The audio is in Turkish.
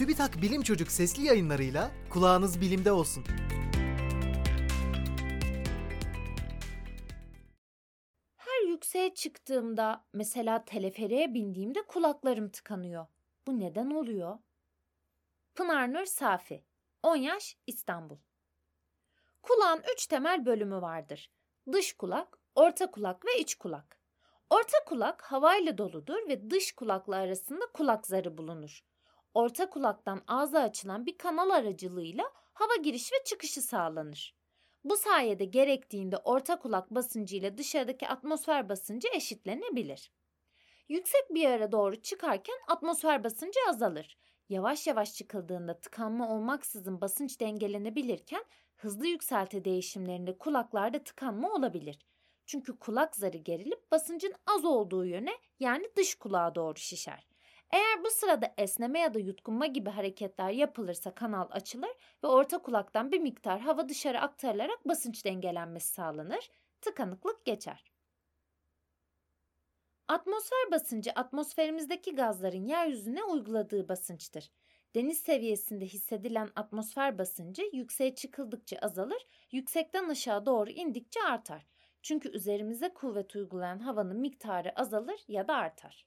TÜBİTAK Bilim Çocuk sesli yayınlarıyla kulağınız bilimde olsun. Her yükseğe çıktığımda, mesela teleferiğe bindiğimde kulaklarım tıkanıyor. Bu neden oluyor? Pınar Nür Safi, 10 yaş, İstanbul. Kulağın 3 temel bölümü vardır. Dış kulak, orta kulak ve iç kulak. Orta kulak havayla doludur ve dış kulakla arasında kulak zarı bulunur. Orta kulaktan ağza açılan bir kanal aracılığıyla hava giriş ve çıkışı sağlanır. Bu sayede gerektiğinde orta kulak basıncı ile dışarıdaki atmosfer basıncı eşitlenebilir. Yüksek bir yere doğru çıkarken atmosfer basıncı azalır. Yavaş yavaş çıkıldığında tıkanma olmaksızın basınç dengelenebilirken hızlı yükselti değişimlerinde kulaklarda tıkanma olabilir. Çünkü kulak zarı gerilip basıncın az olduğu yöne, yani dış kulağa doğru şişer. Eğer bu sırada esneme ya da yutkunma gibi hareketler yapılırsa kanal açılır ve orta kulaktan bir miktar hava dışarı aktarılarak basınç dengelenmesi sağlanır, tıkanıklık geçer. Atmosfer basıncı atmosferimizdeki gazların yeryüzüne uyguladığı basınçtır. Deniz seviyesinde hissedilen atmosfer basıncı yükseğe çıkıldıkça azalır, yüksekten aşağı doğru indikçe artar. Çünkü üzerimize kuvvet uygulayan havanın miktarı azalır ya da artar.